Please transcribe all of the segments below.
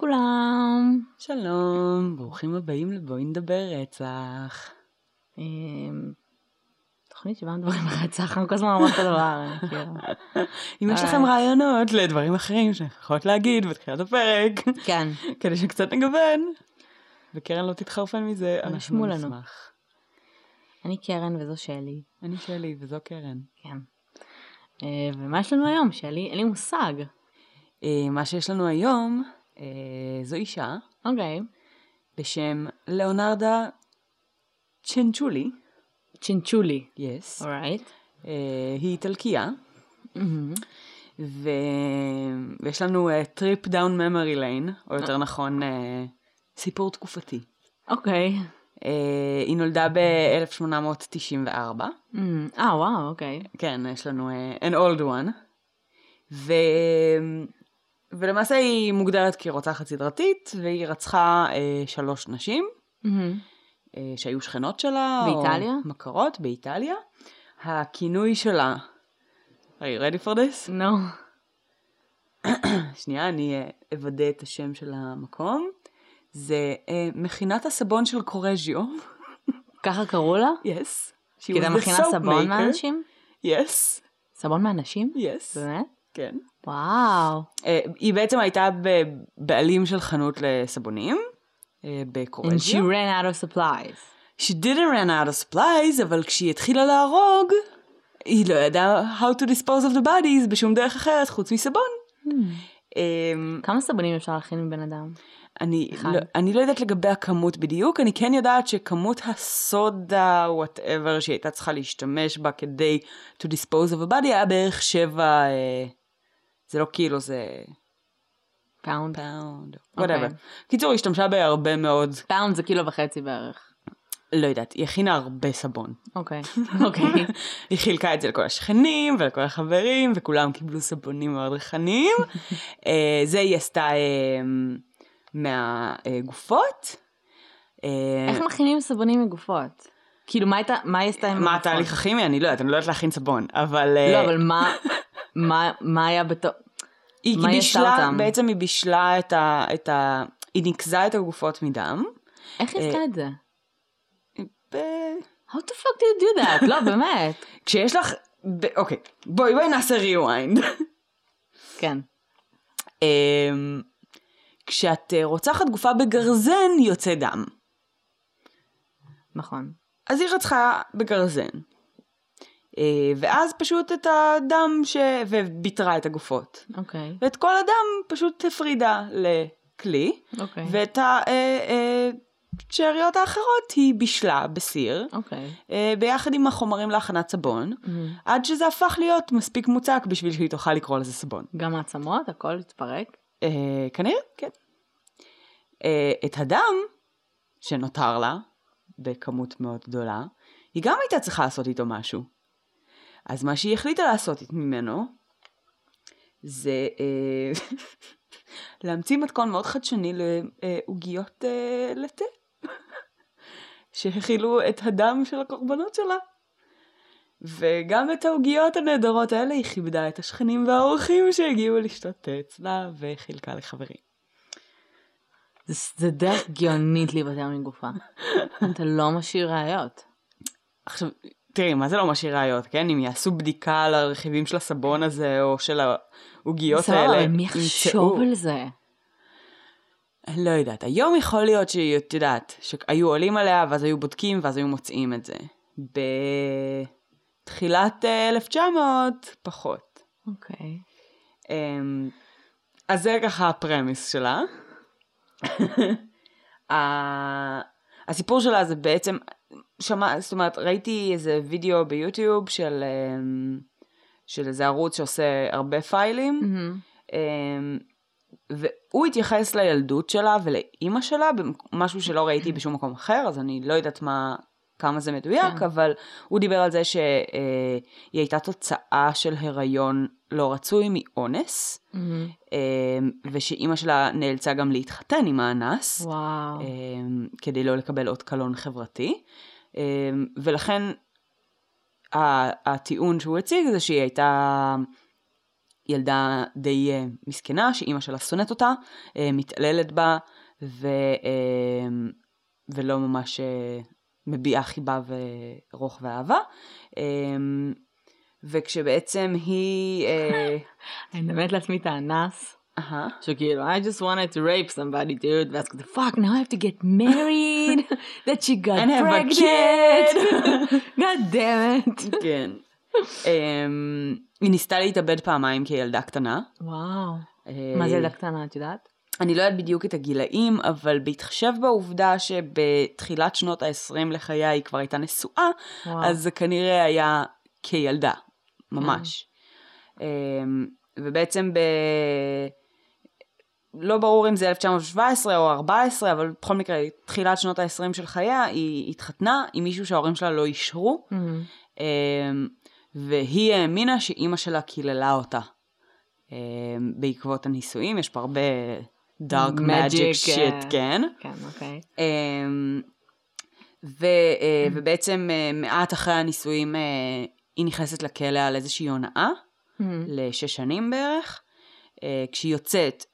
לכולם. שלום, ברוכים הבאים לבואי נדבר רצח. תוכנית שבאה דברים ברצח, אני כל הזמן אמרת דבר. אם יש לכם רעיונות לדברים אחרים שאנחנו יכולות להגיד בתחילת הפרק, כן. כדי שקצת נגוון, וקרן לא תתחרפן מזה, אנחנו נשמח. אני קרן וזו שלי. אני שלי וזו קרן. כן. ומה יש לנו היום, שלי? אין לי מושג. מה שיש לנו היום, זו אישה. אוקיי. בשם לאונרדו צ'יאנצ'ולי. צ'יאנצ'ולי. יס. אורייט. היא איטלקייה. ויש לנו טריפ דאון ממרי ליין, או יותר נכון, סיפור תקופתי. אוקיי. היא נולדה ב-1894. וואו, אוקיי. כן, יש לנו an old one. ולמעשה היא מוגדרת כרוצחת סדרתית, והיא רצחה 3 נשים, שהיו שכנות שלה, באיטליה? או מכרות באיטליה. הכינוי שלה, are you ready for this? No. שנייה, אני אבדא את השם של המקום. זה מכינת הסבון של קורג'יו. ככה קראו לה? Yes. כי זה מכינה סבון מהאנשים? Yes. סבון מהאנשים? Yes. באמת? כן. וואו. היא בעצם הייתה בעלים של חנות לסבונים בקורג'יו. And she ran out of supplies. She didn't run out of supplies, אבל כשהיא התחילה להרוג, היא לא ידעה how to dispose of the bodies בשום דרך אחרת חוץ מסבון. כמה סבונים אפשר להכין מבן אדם? אני לא יודעת לגבי הכמות בדיוק, אני כן יודעת שכמות הסודה, whatever, שהיא הייתה צריכה להשתמש בה כדי to dispose of a body, היה בערך 7, זה לא קילו, זה פאונד, whatever. קיצור, השתמשה בהרבה מאוד. פאונד זה קילו וחצי בערך. לא יודעת, היא הכינה הרבה סבון. אוקיי. היא חילקה את זה לכל השכנים ולכל החברים, וכולם קיבלו סבונים מאוד ריחניים. זה היא עשתה מהגופות. איך מכינים סבונים מגופות? כאילו, מה היא עשתה עם הגופות? מה התהליך הכימי? אני לא יודעת, אני לא יודעת להכין סבון, אבל לא, אבל מה היה בתור היא בישלה, בעצם היא בישלה את ה היא נקזה את הגופות מדם. איך היא עשתה את זה? How the fuck did you do that? לא, באמת. כשיש לך אוקיי, בואי נעשה rewind. כן. כשאת רוצחת גופה בגרזן, יוצא דם. נכון. אז היא רצחה בגרזן. ואז פשוט את הדם וביטרה את הגופות. אוקיי. ואת כל הדם פשוט הפרידה לכלי. אוקיי. ואת השאריות האחרות היא בישלה בסיר. אוקיי. ביחד עם החומרים להכנת סבון. עד שזה הפך להיות מספיק מוצק בשביל שהיא תוכל לקרוא לזה סבון. גם העצמות, הכל התפרק. כנראה, כן. את הדם שנותר לה בכמות מאוד גדולה, היא גם הייתה צריכה לעשות איתו משהו. אז מה שהיא החליטה לעשות ממנו זה להמציא מתכון מאוד חדשני לעוגיות לתה שהכילו את הדם של הקורבנות שלה, וגם את העוגיות הנהדרות האלה היא כיבדה את השכנים והאורחים שהגיעו לשתות תה אצלה וחילקה לחברים. זה דרך גאונית להיבטר מגופה. אתה לא משאיר ראיות. עכשיו, תראי, מה זה לא משאיר ראיות, כן? אם יעשו בדיקה על הרכיבים של הסבון הזה או של העוגיות האלה, ימצאו. אבל מי יחשוב על זה? אני לא יודעת. היום יכול להיות שהיא יודעת שהיו עולים עליה ואז היו בודקים ואז היו מוצאים את זה. בתחילת 1900 פחות. אוקיי. אז זה ככה הפרמיס שלה. הסיפור שלה זה בעצם, זאת אומרת, ראיתי איזה וידאו ביוטיוב של איזה ערוץ שעושה הרבה פיילים, והוא התייחס לילדות שלה ולאימא שלה, משהו שלא ראיתי בשום מקום אחר, אז אני לא יודעת מה כמה זה מדויק, אבל הוא דיבר על זה שהיא הייתה תוצאה של הריון לא רצוי מאונס, ושאימא שלה נאלצה גם להתחתן עם האנס, כדי לא לקבל עוד קלון חברתי, ולכן הטיעון שהוא הציג זה שהיא הייתה ילדה די מסכנה, שאימא שלה שונאת אותה, מתעללת בה, ולא ממש מביעה חיבה ורוח ואהבה. וכשבעצם היא... אני מדברת לעצמי את האנס. שכאילו, I just wanted to rape somebody, dude. ואז כזה, fuck, now I have to get married. That she got pregnant. And have a kid. God damn it. כן. היא ניסתה להתאבד פעמיים כילדה קטנה. וואו. מה זה ילדה קטנה, את יודעת? אני לא יודעת בדיוק את הגילאים, אבל בהתחשב בעובדה שבתחילת שנות ה-20 לחיי היא כבר הייתה נשואה, אז זה כנראה היה כילדה, ממש. ובעצם לא ברור אם זה 1917 או 14, אבל בכל מקרה, תחילת שנות ה-20 של חייה, היא התחתנה עם מישהו שההורים שלה לא אישרו, והיא האמינה שאימא שלה קיללה אותה. בעקבות הניסויים, יש פה הרבה dark magic shit, כן. כן, אוקיי. ובעצם מעט אחרי הניסויים היא נכנסת לכלא על איזושהי הונאה, ל6 שנים בערך. כשהיא יוצאת,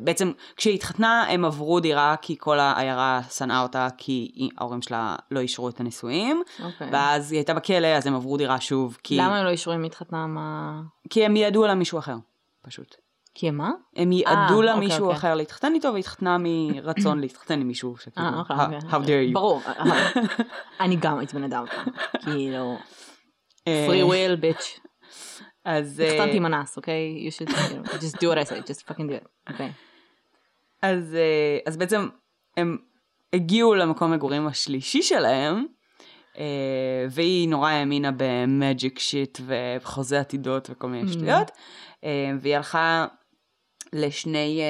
בעצם כשהיא התחתנה הם עברו דירה כי כל העיירה שנאה אותה כי ההורים שלה לא אישרו את הנישואים. ואז היא הייתה בכלא אז הם עברו דירה שוב. למה הם לא אישרו אם היא התחתנה? כי הם ידעו לה מישהו אחר פשוט. כי מה? הם ידעו לה מישהו אחר להתחתן איתו והיא התחתנה מרצון להתחתן עם מישהו. How dare you? ברור. אני גם הייתי בן אדם. כאילו free will bitch. התחתנתי עם אנס, אוקיי? You should just do what I say, just fucking do it. אוקיי. אז בעצם הם הגיעו למקום מגורים השלישי שלהם, והיא נורא האמינה במאג'יק שיט וחוזה עתידות וכל מיני שטויות, והיא הלכה לשני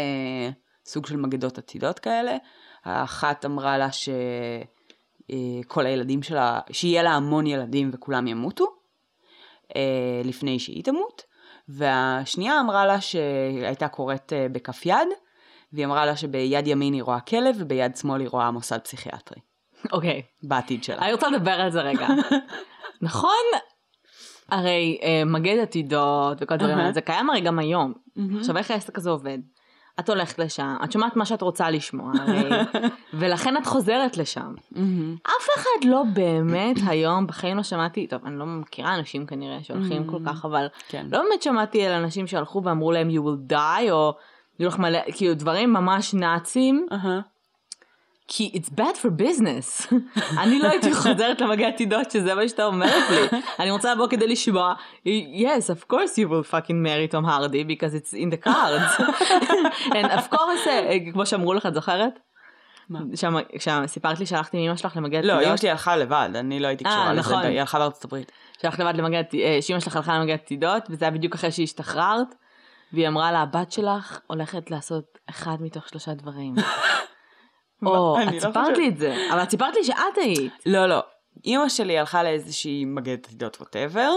סוג של מגדות עתידות כאלה. האחת אמרה לה שכל הילדים שלה, שיהיה לה המון ילדים וכולם ימותו, לפני שהיא תמות, והשנייה אמרה לה שהייתה קוראת בכף יד, והיא אמרה לה שביד ימין היא רואה כלב, וביד שמאל היא רואה מוסד פסיכיאטרי. אוקיי. בעתיד שלה. אני רוצה לדבר על זה רגע. נכון? הרי מגד עתידות וכל דברים על זה, קיים הרי גם היום. עכשיו איך העסק הזה עובד? את הולכת לשם, את שומעת מה שאת רוצה לשמוע, הרי, ולכן את חוזרת לשם. אף אחד לא באמת היום, בחיים לא שמעתי, טוב, אני לא מכירה אנשים כנראה שהולכים כל כך, אבל לא באמת שמעתי על אנשים שהלכו ואמרו להם, you will die, או כאילו דברים ממש נאצים, כי it's bad for business. אני לא הייתי חוזרת למגע עתידות, שזה מה שאתה אומרת לי. אני רוצה לבוא כדי לשמוע, yes, of course you will fucking marry Tom Hardy, because it's in the cards. And of course, כמו שאמרו לך, את זוכרת? כשסיפרת לי, שהלכתי עם אמא שלך למגע עתידות. לא, אמא שלי הלכה לבד, אני לא הייתי קשורה לזה, היא הלכה בארצות הברית. שהלכת לבד למגע עתידות, שאמא שלך הלכה למגע עתידות, וזה היה בדיוק אחרי שהשתחררת, והיא אמרה לה, הבת שלך הולכת לעשות אחד מתוך 3 דברים. או, את סיפרת לי את זה, אבל את סיפרת לי שאת היית. לא, לא. אמא שלי הלכה לאיזושהי מגדת עתידות ווטאבר,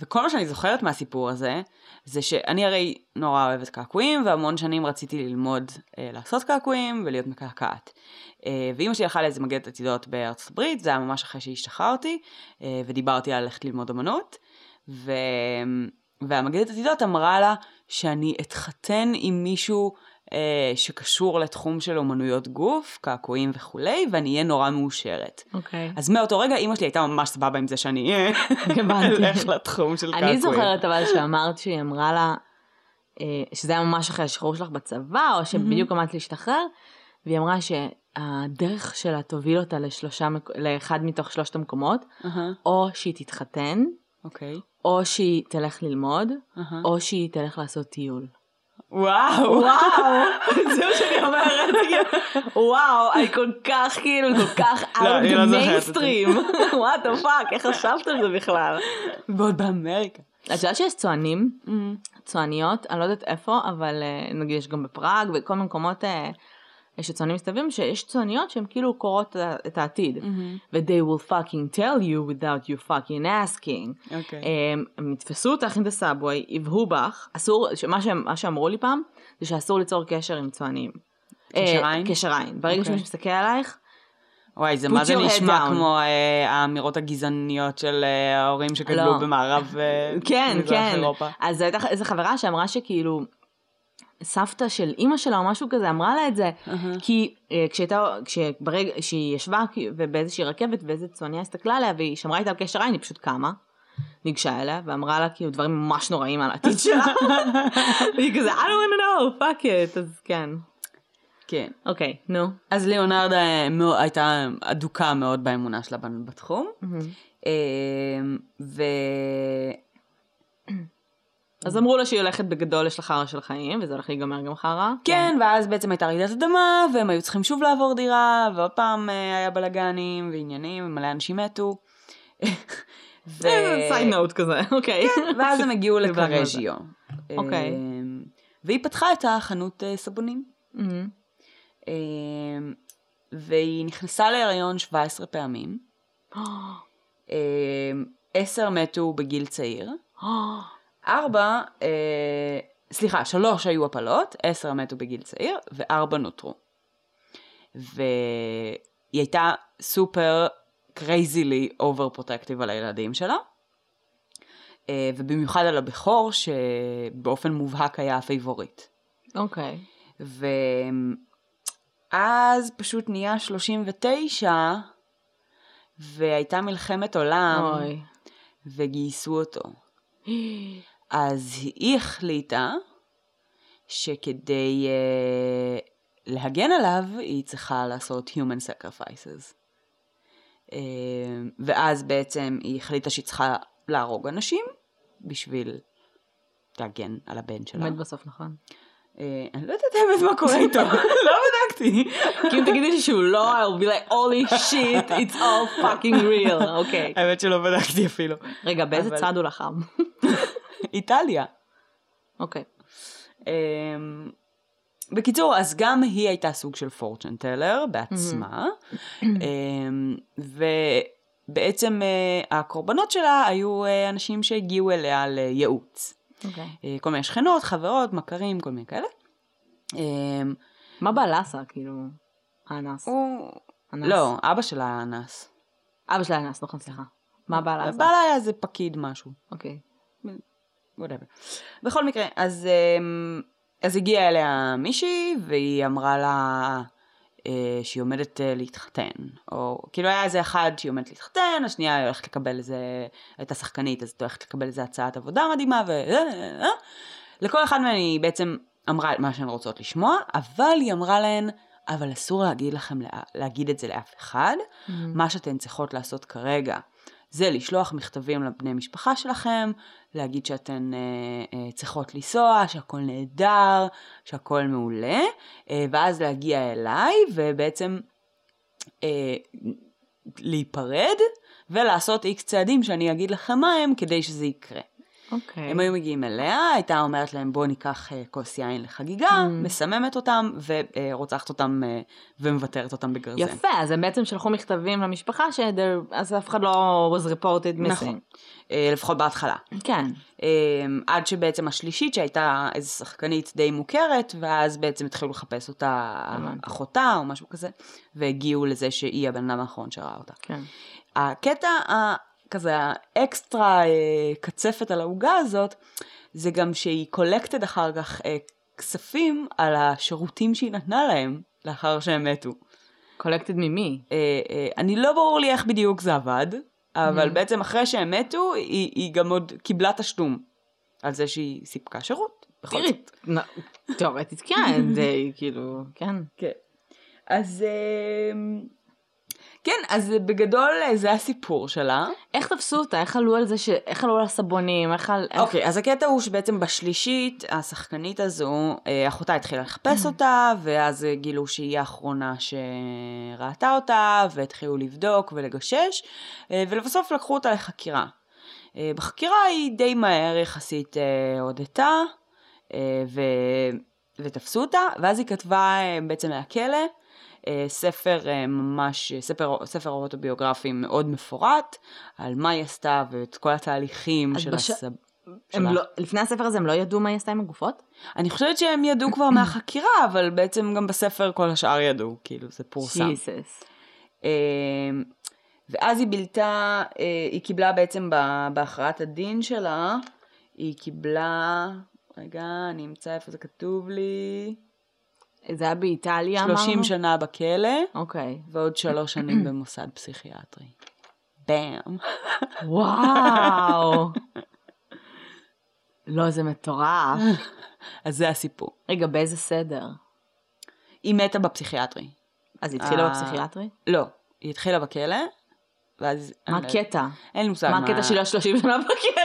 וכל מה שאני זוכרת מהסיפור הזה, זה שאני הרי נורא אוהבת קעקועים, והמון שנים רציתי ללמוד לעשות קעקועים ולהיות מקעקעת. ואמא שלי הלכה לאיזו מגדת עתידות בארצות הברית, זה היה ממש אחרי שהשתחררתי, ודיברתי על ללכת ללמוד אמנות, והמגדת עתידות אמרה לה שאני אתחתן עם מישהו... שקשור לתחום של אומנויות גוף, קעקועים וכולי, ואני אהיה נורא מאושרת. אז מאותו רגע, אמא שלי הייתה ממש סבבה עם זה שאני אלך לתחום של קעקועים. אני זוכרת אבל שאמרת שהיא אמרה לה, שזה היה ממש אחרי השחרור שלך בצבא, או שבדיוק אמרת להשתחרר, והיא אמרה שהדרך שלה תוביל אותה לאחד מתוך 3 המקומות, או שהיא תתחתן, או שהיא תלך ללמוד, או שהיא תלך לעשות טיול. וואו, וואו, זה מה שאני אומרת, וואו, אני כל כך כאילו, כל כך out the mainstream, what the fuck, איך חשבת על זה בכלל? ועוד באמריקה. את יודעת שיש צוענים, צועניות, אני לא יודעת איפה, אבל נגיד יש גם בפראג, וכל מקומות שצוענים מסתובבים, שיש צועניות שהן כאילו קוראות את העתיד, ו-they will fucking tell you without you fucking asking. הם יתפסו אותך in the subway, יבהו בך, אסור, מה שאמרו לי פעם, זה שאסור ליצור קשר עם צוענים. קשר עין? קשר עין. ברגע שמישהו מסתכל עלייך, וואי, זה מה זה נשמע כמו האמירות הגזעניות של ההורים שקבלו במערב מזרח אירופה. אז הייתה איזו חברה שאמרה שכאילו, סבתא של אמא שלה או משהו כזה, אמרה לה את זה, כי כשהיא ישבה באיזושהי רכבת ואיזו צועניה הסתכלה עליה, והיא שמרה איתה על קשר עין, היא פשוט קמה, ניגשה אליה, ואמרה לה כאילו דברים ממש נוראים על העתיד שלה. והיא כזה, I don't want to know, fuck it, אז כן. כן. אוקיי, נו. אז ליאונרדה הייתה אדוקה מאוד באמונה שלה בתחום. אז אמרו לה שהיא הולכת בגדול, יש לה חרא של חיים, וזה הולך להיגמר גם חרא. כן, ואז בעצם הייתה רעידת אדמה, והם היו צריכים שוב לעבור דירה, ועוד פעם היה בלגנים ועניינים, מלא אנשים מתו. סייד נאוט כזה, אוקיי. ואז הם הגיעו לקרז'יו. אוקיי. והיא פתחה את החנות סבונים. והיא נכנסה להיריון 17 פעמים. 10 מתו בגיל צעיר. 3 היו הפלות, 10 מתו בגיל צעיר ו4 נותרו. והיא הייתה סופר קרייזילי אובר פרוטקטיב על הילדים שלה, ובמיוחד על הבכור שבאופן מובהק היה הפייבוריט. אוקיי. ואז פשוט נהיה 39 והייתה מלחמת עולם. אוי. וגייסו אותו. אז היא החליטה שכדי להגן עליו היא צריכה לעשות human sacrifices, ואז בעצם היא החליטה שהיא צריכה להרוג אנשים בשביל להגן על הבן שלה. באמת בסוף נכון? אני לא יודעת האמת מה קורה איתו, לא בדקתי. כי אם תגידי שהוא לא, I'll be like, holy shit, it's all fucking real, אוקיי. האמת שלא בדקתי אפילו. רגע, באיזה צד הוא לחם? איטליה. אוקיי. בקיצור, אז גם היא הייתה סוג של פורצ'ן טלר בעצמה, ובעצם הקורבנות שלה היו אנשים שהגיעו אליה לייעוץ. Okay. כל מיני שכנות, חברות, מכרים, כל מיני כאלה. מה בעלסה, כאילו? האנס? לא, אבא שלה האנס. אבא שלה האנס, נכון, סליחה. מה בעלסה? בעלה היה זה פקיד משהו. אוקיי. בכל מקרה, אז הגיעה אליה מישהי, והיא אמרה לה שהיא עומדת להתחתן. או כאילו היה איזה אחד שהיא עומדת להתחתן, השנייה היא הולכת לקבל איזה, הייתה שחקנית, אז היא הולכת לקבל איזה הצעת עבודה מדהימה, לכל אחד מהן היא בעצם אמרה את מה שהן רוצות לשמוע, אבל היא אמרה להן, אבל אסור להגיד לכם, להגיד את זה לאף אחד, מה שאתן צריכות לעשות כרגע, זה לשלוח מכתבים לבני משפחה שלכם, להגיד שאתן צריכות לנסוע, שהכל נהדר, שהכל מעולה, ואז להגיע אליי, ובעצם להיפרד, ולעשות איקס צעדים שאני אגיד לכם מה הם, כדי שזה יקרה. אוקיי. הם היו מגיעים אליה, הייתה אומרת להם, בוא ניקח כוס יין לחגיגה, מסממת אותם, ורוצחת אותם, ומבטרת אותם בגרזן. יפה, אז הם בעצם שלחו מכתבים למשפחה, אז אף אחד לא was reported missing. נכון, לפחות בהתחלה. כן. עד שבעצם השלישית, שהייתה איזו שחקנית די מוכרת, ואז בעצם התחילו לחפש אותה, אחותה או משהו כזה, והגיעו לזה שהיא הבן אדם האחרון שראה אותה. כן. הקטע כזה האקסטרה קצפת על ההוגה הזאת, זה גם שהיא קולקטת אחר כך כספים על השירותים שהיא נתנה להם, לאחר שהם מתו. קולקטת ממי? אני לא ברור לי איך בדיוק זה עבד, אבל בעצם אחרי שהם מתו, היא גם עוד קיבלה תשלום, על זה שהיא סיפקה שירות. תראי, תיאורטית כן, זה כאילו, כן. כן. אז כן, אז בגדול זה הסיפור שלה. איך תפסו אותה? איך עלו על זה? איך עלו על הסבונים? אוקיי, אז הקטע הוא שבעצם בשלישית, השחקנית הזו, אחותה התחילה לחפש אותה, ואז גילו שהיא האחרונה שראתה אותה, והתחילו לבדוק ולגשש, ולבסוף לקחו אותה לחקירה. בחקירה היא די מהר יחסית הודתה, ותפסו אותה, ואז היא כתבה בעצם מהכלא, ספר אוטוביוגרפי מאוד מפורט, על מה היא עשתה ואת כל התהליכים של שלה. לא, לפני הספר הזה הם לא ידעו מה היא עשתה עם הגופות? אני חושבת שהם ידעו כבר מהחקירה, אבל בעצם גם בספר כל השאר ידעו, כאילו זה פורסם. ואז היא בילתה, היא קיבלה בעצם בהכרעת הדין שלה, היא קיבלה, רגע, אני אמצא איפה זה כתוב לי. זה היה באיטליה, 30 שנה בכלא, אוקיי. ועוד 3 שנים במוסד פסיכיאטרי. באם. וואו. לא, זה מטורף. אז זה הסיפור. רגע, באיזה סדר? היא מתה בפסיכיאטרי. אז היא התחילה בפסיכיאטרי? לא, היא התחילה בכלא, ואז... מה הקטע? אין לי מושג מה... מה הקטע שלה 30 שנה בכלא?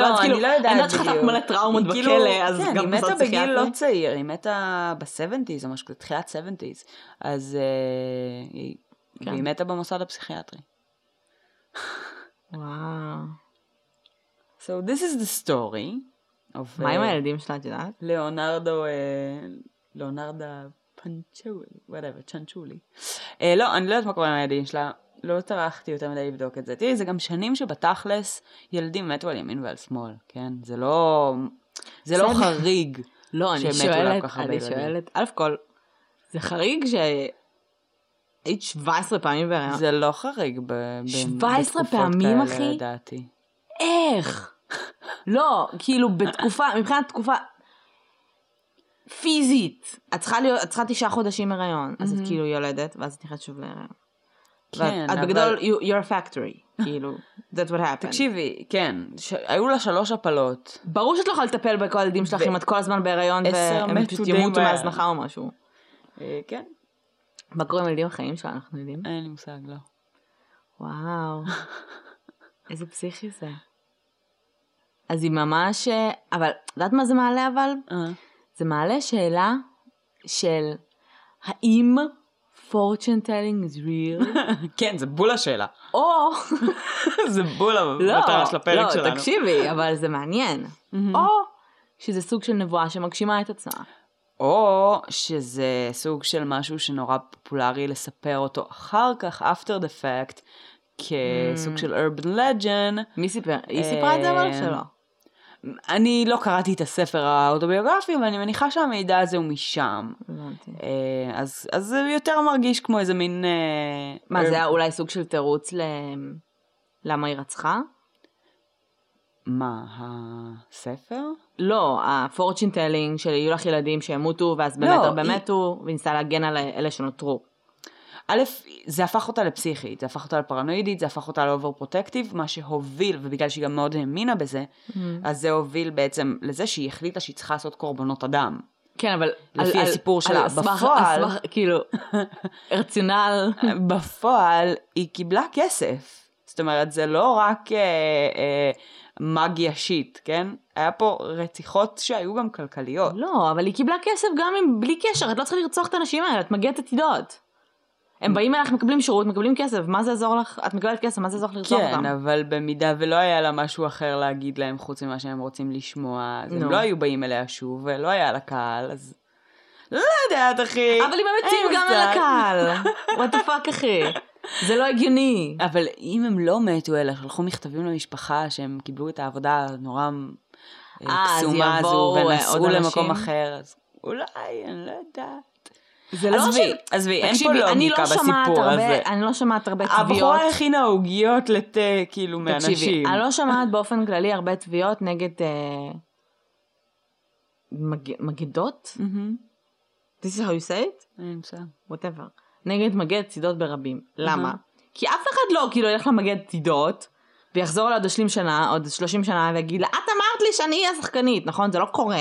לא, אני לא יודעת בדיוק. אני יודעת שחטפת מלא טראומות בכלא, אז גם בסוף פסיכיאטרי. היא מתה בגיל לא צעיר, היא מתה ב-70s, או משהו כזה, תחילת 70s. אז היא מתה במוסד הפסיכיאטרי. וואו. So this is the story of... מה עם הילדים שלה, את יודעת? ליאונרדו צ'אנצ'ולי. לא, אני לא יודעת מה קורה עם הילדים שלה. לא טרחתי יותר מדי לבדוק את זה. תראי, זה גם שנים שבתכלס ילדים מתו על ימין ועל שמאל, כן? זה לא... זה לא חריג שמתו לך הרבה ילדים. אני שואלת, אלף כל, זה חריג ש... היית 17 פעמים בהיריון. זה לא חריג בתקופות כאלה, לדעתי. איך? לא, כאילו בתקופה, מבחינת תקופה פיזית, את צריכה 9 חודשים הריון, אז את כאילו יולדת, ואז את נכנסת שוב להיריון. כן, אבל... את בגדול, you're a factory, כאילו, that's what happened. תקשיבי, כן, היו לה 3 הפלות. ברור שאת לא יכולה לטפל בכל הילדים שלך, אם את כל הזמן בהיריון, והם פשוט ימותו מהזנחה או משהו. כן. מה קורה עם הילדים החיים שלה, אנחנו יודעים? אין לי מושג, לא. וואו. איזה פסיכי זה. אז היא ממש... אבל, יודעת מה זה מעלה אבל? זה מעלה שאלה של האם fortune telling is real? כן, זה בול השאלה. או... זה בול המטרה של הפרק שלנו. לא, תקשיבי, אבל זה מעניין. או שזה סוג של נבואה שמגשימה את עצמה. או שזה סוג של משהו שנורא פופולרי לספר אותו אחר כך, after the fact, כסוג של urban legend. מי סיפר? היא סיפרה את זה אבל שלא. אני לא קראתי את הספר האוטוביוגרפי, אבל אני מניחה שהמידע הזה הוא משם. אז זה יותר מרגיש כמו איזה מין... מה, זה היה אולי סוג של תירוץ למה היא רצחה? מה, הספר? לא, הפורצ'ין טלינג של יהיו לך ילדים שימותו, ואז באמת הרבה מתו, וניסה להגן על אלה שנותרו. א', זה הפך אותה לפסיכית, זה הפך אותה לפרנואידית, זה הפך אותה לאובר פרוטקטיב, מה שהוביל, ובגלל שהיא גם מאוד האמינה בזה, אז זה הוביל בעצם לזה שהיא החליטה שהיא צריכה לעשות קורבנות אדם. כן, אבל... לפי הסיפור שלה. בפועל... כאילו, הרציונל. בפועל, היא קיבלה כסף. זאת אומרת, זה לא רק מגיה שיט, כן? היה פה רציחות שהיו גם כלכליות. לא, אבל היא קיבלה כסף גם בלי קשר, את לא צריכה לרצוח את האנשים האלה, את מגיעת עתידות. הם באים אליך, מקבלים שירות, מקבלים כסף, מה זה עזור לך? את מקבלת כסף, מה זה עזור לך לרצוח אותם? כן, אבל במידה ולא היה לה משהו אחר להגיד להם, חוץ ממה שהם רוצים לשמוע, אז הם לא היו באים אליה שוב, ולא היה לה קהל, אז... לא יודעת, אחי. אבל אם הם מתים גם על הקהל. What the fuck, אחי. זה לא הגיוני. אבל אם הם לא מתו אלא, שלחו מכתבים למשפחה, שהם קיבלו את העבודה נורא קסומה הזו, ונסעו למקום אחר, אז אולי, אני לא יודעת. עזבי, אין פה לוגיקה בסיפור הזה. אני לא שמעת הרבה תביעות. הבחורה הכינה עוגיות לתה, כאילו, מאנשים. תקשיבי, אני לא שמעת באופן כללי הרבה תביעות נגד מגדות? This is how you say it? whatever. נגד מגד צידות ברבים. למה? כי אף אחד לא, כאילו, ילך למגד צידות, ויחזור לעוד 20 שנה, עוד 30 שנה, ויגיד לה, את אמרת לי שאני השחקנית, נכון? זה לא קורה.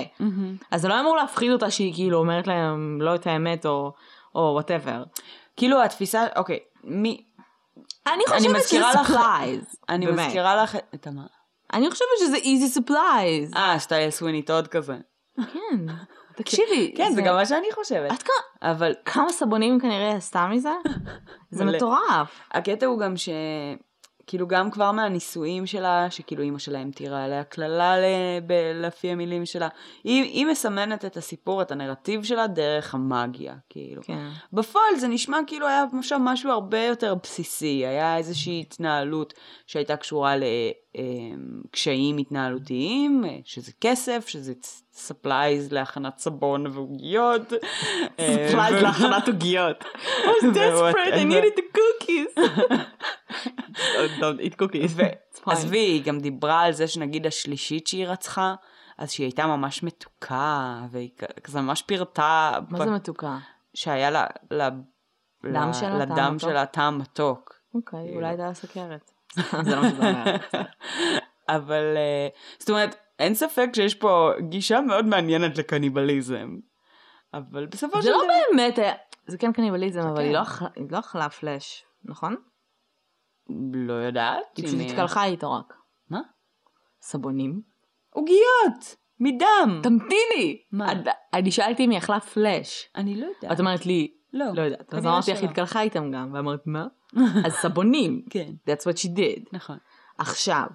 אז זה לא אמור להפחיד אותה שהיא כאילו אומרת להם לא את האמת, או whatever. כאילו התפיסה, אוקיי, מי... אני חושבת שזה supplies. אני מזכירה לך... את מה? אני חושבת שזה easy supplies. שטייל סווינית עוד כזה. כן, תקשיבי. כן, זה גם מה שאני חושבת. עד כמה... אבל... כמה סבונים כנראה עשתה מזה? זה מטורף. הקטע הוא גם ש... כאילו גם כבר מהנישואים שלה, שכאילו אמא שלהם תיראה עליה כללה לפי המילים שלה, היא מסמנת את הסיפור, את הנרטיב שלה דרך המאגיה, כאילו. כן. בפועל זה נשמע כאילו היה עכשיו משהו הרבה יותר בסיסי, היה איזושהי התנהלות שהייתה קשורה לקשיים התנהלותיים, שזה כסף, שזה ספלייז להכנת סבון ועוגיות. ספלייז להכנת עוגיות. I was desperate, I needed the cookies. Don't eat cookies. אז והיא גם דיברה על זה שנגיד השלישית שהיא רצחה, אז שהיא הייתה ממש מתוקה, והיא כזה ממש פירתה. מה זה מתוקה? שהיה לדם שלה טעם מתוק. אוקיי, אולי דה סוכרת. זה לא משהו דמרת. אבל, זאת אומרת, אין ספק שיש פה גישה מאוד מעניינת לקניבליזם. אבל בסופו של דבר... זה לא באמת, זה כן קניבליזם, אבל היא לא אכלה פלש, נכון? לא יודעת. היא פשוט התקלחה איתו רק. מה? סבונים. עוגיות! מדם! תמתיני! מה? אני שאלתי אם היא אכלה פלש. אני לא יודעת. ואת אומרת לי, לא יודעת. אז אמרתי, איך התקלחה איתם גם? ואמרת, מה? אז סבונים. כן. That's what she did. נכון. עכשיו.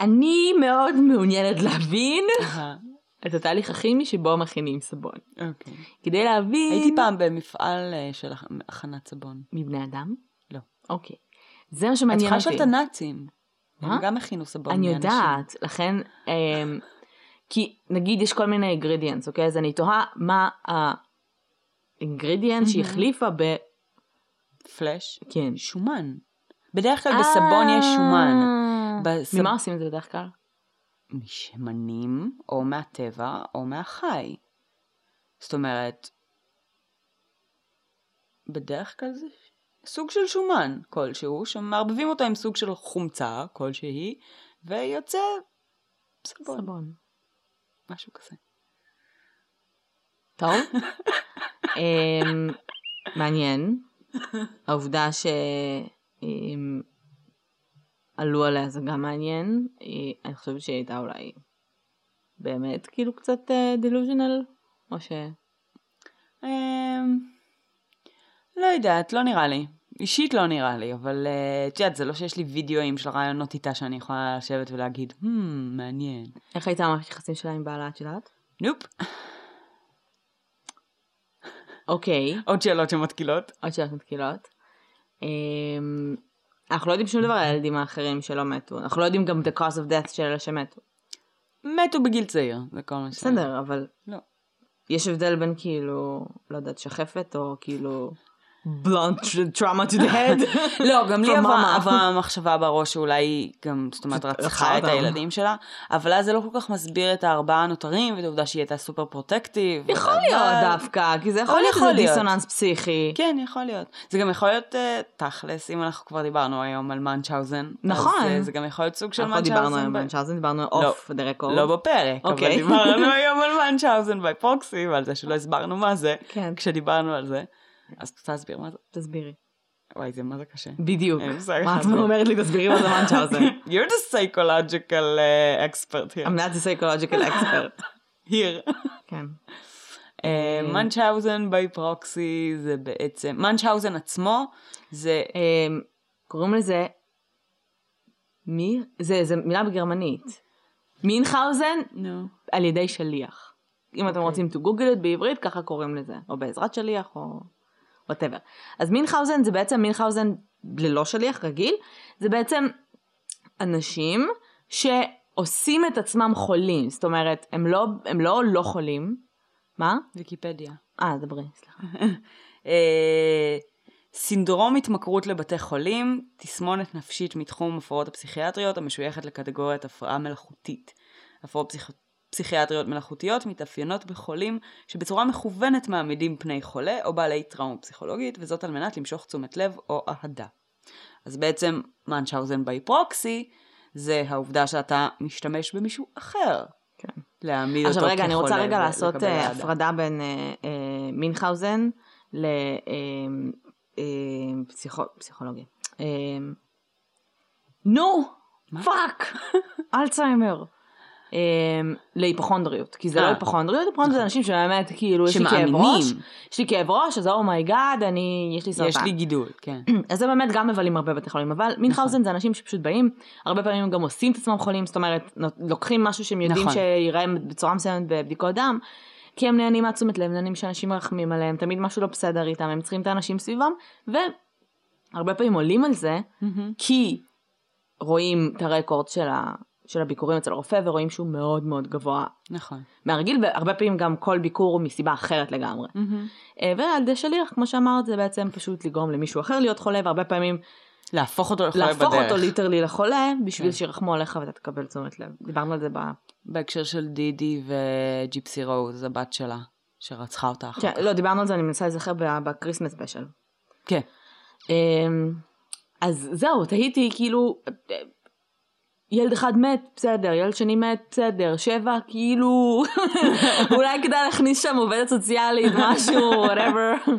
אני מאוד מעוניינת להבין את התהליך הכימי שבו מכינים סבון. אוקיי. כדי להבין... הייתי פעם במפעל של הכנת סבון. מבני אדם? לא. אוקיי. זה מה שמעניין אותי. את חושבת הנאצים. הם גם הכינו סבון. אני יודעת. לכן... כי נגיד יש כל מיני אינגרידיאנס, אוקיי? אז אני תוהה מה האינגרידיאנס שהחליפה ב... פלש? כן. שומן. בדרך כלל בסבון יש שומן. ממה עושים את זה בדרך כלל? משמנים, או מהטבע, או מהחי. זאת אומרת, בדרך כלל זה סוג של שומן כלשהו, שמערבבים אותו עם סוג של חומצה כלשהי, ויוצא סבון. סבון. משהו כזה. טוב. מעניין. העובדה ש... עלו עליה, זה גם מעניין. אני חושבת שהיא הייתה אולי באמת כאילו קצת דילוז'נל, או ש... לא יודעת, לא נראה לי. אישית לא נראה לי, אבל תשעת, זה לא שיש לי וידאוים של רעיונות איתה שאני יכולה לשבת ולהגיד, מעניין. איך הייתה מערכת יחסים שלה עם בעלה, את יודעת? נופ. אוקיי. עוד שאלות שמתקילות. עוד שאלות מתקילות. אנחנו לא יודעים שום דבר על הילדים האחרים שלא מתו. אנחנו לא יודעים גם the cause of death של אלה שמתו. מתו בגיל צעיר, זה כל מה שזה. בסדר, אבל... לא. יש הבדל בין כאילו, לא יודעת, שחפת, או כאילו... blunt trauma to the head. לא, גם לי עברה מחשבה בראש שאולי גם, זאת אומרת, רצחה את הילדים שלה, אבל אז זה לא כל כך מסביר את הארבעה הנותרים, ואת העובדה שהיא הייתה סופר פרוטקטיב. יכול להיות דווקא, כי זה יכול להיות איזה דיסוננס פסיכי. כן, יכול להיות. זה גם יכול להיות תכלס, אם אנחנו כבר דיברנו היום על מנצ'אוזן. נכון. זה גם יכול להיות סוג של מנצ'אוזן. אנחנו דיברנו על מנצ'אוזן, דיברנו off the record. לא בפרק, אבל דיברנו היום על מנצ'אוזן by proxy, ועל זה שלא הסברנו מה זה, כשדיברנו על זה. אז תסביר מה זה. תסבירי. וואי, זה מה זה קשה. בדיוק. מה את אומרת לי, תסבירי מה זה מנצ'אוזן. You're the psychological expert here. I'm not the psychological expert. Here. כן. מנצ'אוזן by proxy זה בעצם... מנצ'אוזן עצמו זה... קוראים לזה... מי? זה מילה בגרמנית. מינכאוזן? על ידי שליח. אם אתם רוצים to google it בעברית, ככה קוראים לזה. או בעזרת שליח, או... whatever. אז מינכאוזן זה בעצם מינכאוזן ללא שליח רגיל. זה בעצם אנשים שעושים את עצמם חולים. זאת אומרת, הם לא חולים. מה? ויקיפדיה. דברי, סליחה. סינדרום התמכרות לבתי חולים, תסמונת נפשית מתחום הפרעות הפסיכיאטריות, המשויכת לקטגוריית הפרעה מלאכותית. הפרעות פסיכיאטריות מלאכותיות מתאפיינות בחולים שבצורה מכוונת מעמידים פני חולה או בעלי טראומה פסיכולוגית, וזאת על מנת למשוך תשומת לב או אהדה. אז בעצם מנצ'אוזן ביי פרוקסי זה העובדה שאתה משתמש במישהו אחר. כן. להעמיד אותו כחולה. עכשיו רגע, אני רוצה רגע לעשות הפרדה בין מינכאוזן לפסיכולוגיה. נו! פאק! אלצהיימר. להיפוכונדריות, כי זה לא היפוכונדריות, היפוכונדריות זה אנשים שבאמת כאילו יש לי כאב ראש, אז אומייגאד, יש לי סרטן. יש לי גידול, כן. אז זה באמת גם מבלים הרבה בתי חולים, אבל מינכאוזן זה אנשים שפשוט באים, הרבה פעמים גם עושים את עצמם חולים, זאת אומרת, לוקחים משהו שהם יודעים שיראה בצורה מסוימת בבדיקות דם, כי הם נהנים מעצומת לב, נהנים שאנשים מרחמים עליהם, תמיד משהו לא בסדר איתם, הם צריכים את האנשים סביבם, והרבה פעמים עולים על זה, כי רואים את הרקורד של הביקורים אצל הרופא, ורואים שהוא מאוד מאוד גבוה. נכון. מהרגיל, הרבה פעמים גם כל ביקור הוא מסיבה אחרת לגמרי. ועל די שליח, כמו שאמרת, זה בעצם פשוט לגרום למישהו אחר להיות חולה, והרבה פעמים להפוך אותו לחולה בדרך. להפוך אותו ליטרלי לחולה, בשביל שירחמו עליך ואתה תקבל תשומת לב. דיברנו על זה בהקשר של דידי וג'יפסי רוז, הבת שלה, שרצחה אותה אחר כך. לא, דיברנו על זה, אני מנסה לזכר בקריסמס ספיישל. כן. אז זהו, תהיתי כאילו ילד אחד מת, בסדר, ילד שני מת, בסדר, 7, כאילו, אולי כדאי להכניס שם עובדת סוציאלית, משהו, whatever.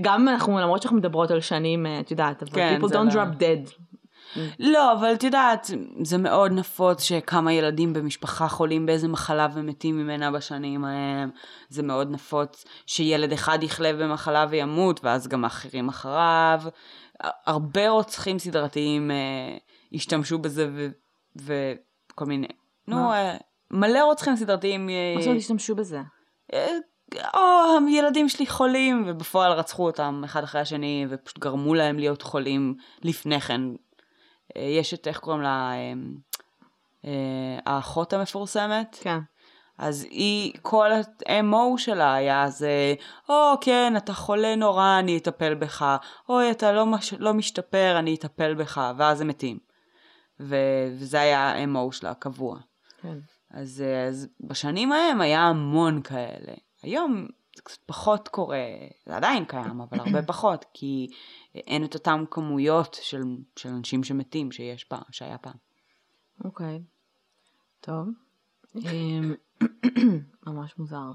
גם אנחנו, למרות שאנחנו מדברות על שנים, את יודעת, אבל people don't drop dead. לא, אבל את יודעת, זה מאוד נפוץ שכמה ילדים במשפחה חולים באיזה מחלה ומתים ממנה בשנים ההם. זה מאוד נפוץ שילד אחד יחלה במחלה וימות, ואז גם האחרים אחריו. הרבה רוצחים סדרתיים השתמשו בזה וכל מיני. נו, מלא רוצחים סדרתיים. מה זאת השתמשו בזה? או, הילדים שלי חולים, ובפועל רצחו אותם אחד אחרי השני, ופשוט גרמו להם להיות חולים לפני כן. יש את, איך קוראים לה, האחות המפורסמת. כן. אז היא, כל ה-MO שלה היה זה, או כן, אתה חולה נורא, אני אטפל בך, או אתה לא משתפר, אני אטפל בך, ואז הם מתים. וזה היה ה-MO שלה, קבוע. כן. אז בשנים ההם היה המון כאלה. היום זה קצת פחות קורה, זה עדיין קיים, אבל הרבה פחות, כי אין את אותם כמויות של אנשים שמתים שיש פעם, שהיה פעם. אוקיי. טוב. ממש מוזר.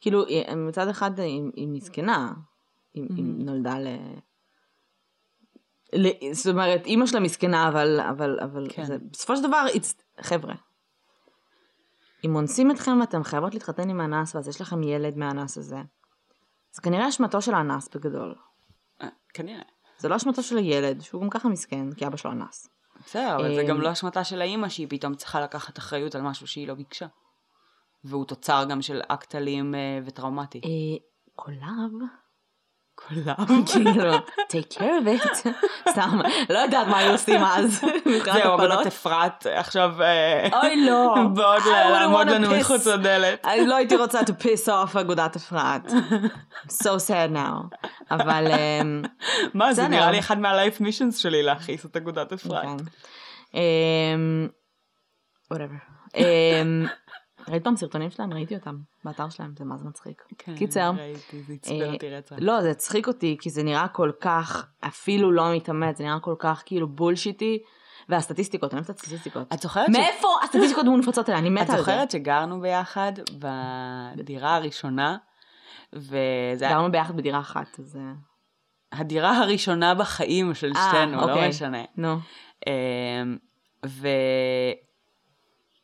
כאילו, מצד אחד, היא מסכנה, היא נולדה זאת אומרת, אמא שלה מסכנה, אבל בסופו של דבר, חבר'ה, אם מונסים אתכם, אתם חייבות להתחתן עם האנס, ואז יש לכם ילד מהאנס הזה. זה כנראה אשמתו של האנס בגדול. כנראה. זה לא אשמתו של הילד, שהוא גם ככה מסכן, כי אבא שלו אנס. בסדר, אבל זה גם לא אשמתה של האמא, שהיא פתאום צריכה לקחת אחריות על משהו שהיא לא ביקשה. והוא תוצר גם של אקט אלים וטראומטי. קולב? כאילו, take care of it. סתם, לא יודעת מה היו עושים אז. זהו, אבל את אפרת עכשיו אוי לא. בעוד לעמוד לנו מחוץ לדלת. אני לא הייתי רוצה to piss off אגודת אפרת. So sad now. אבל מה, זה נראה לי אחד מהלייף מישנס שלי להכיס את אגודת אפרת. whatever. ראית פעם סרטונים שלהם, ראיתי אותם באתר שלהם, זה מה זה מצחיק. קיצר. ראיתי, זה הצפיל אותי רצה. לא, זה הצחיק אותי, כי זה נראה כל כך, אפילו לא מתאמת, זה נראה כל כך כאילו בולשיטי, והסטטיסטיקות, אני אוהבת את הסטטיסטיקות. את זוכרת מאיפה הסטטיסטיקות מונפצות אלה? אני מתה על זה. את זוכרת שגרנו ביחד בדירה הראשונה, גרנו ביחד בדירה אחת, אז הדירה הראשונה בחיים של שתינו, לא משנה. נו.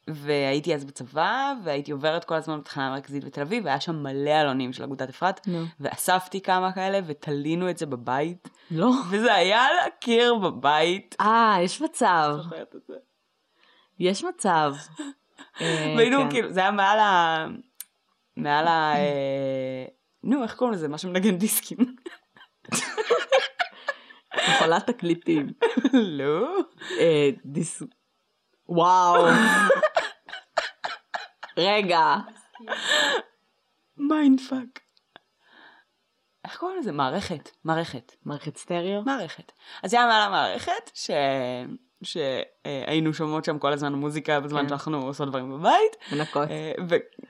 והייתי אז בצבא, והייתי עוברת כל הזמן בתחנה המרכזית בתל אביב, והיה שם מלא אלונים של אגודת אפרת, ואספתי כמה כאלה, ותלינו את זה בבית. לא. וזה היה על הקיר בבית. יש מצב. זוכרת את זה. יש מצב. והיינו, כאילו, זה היה מעל ה נו, איך קוראים לזה? מה שמנגן דיסקים. יכולת תקליטים. לא. וואו. רגע. מיינדפאק. איך קוראים לזה? מערכת. מערכת סטריאו? מערכת. אז היה מעלה מערכת שהיינו שומעות שם כל הזמן מוזיקה בזמן שאנחנו עושות דברים בבית.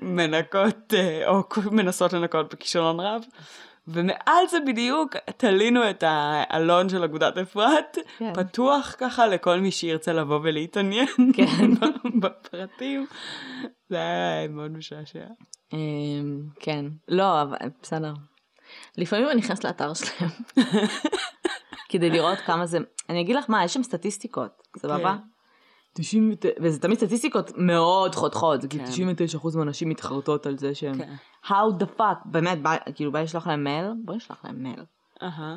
מנקות. או מנסות לנקות בכישרון רב. ומעל זה בדיוק תלינו את האלון של אגודת אפרת, פתוח ככה לכל מי שירצה לבוא ולהתעניין בפרטים. זה היה מאוד משעשע. כן. לא, אבל בסדר. לפעמים אני נכנס לאתר שלהם, כדי לראות כמה זה אני אגיד לך מה, יש שם סטטיסטיקות, סבבה? וזה תמיד סטטיסטיקות מאוד חותכות, זה כאילו 99% מהנשים מתחרטות על זה שהם, how the fuck, באמת, כאילו בואי לשלוח להם מייל,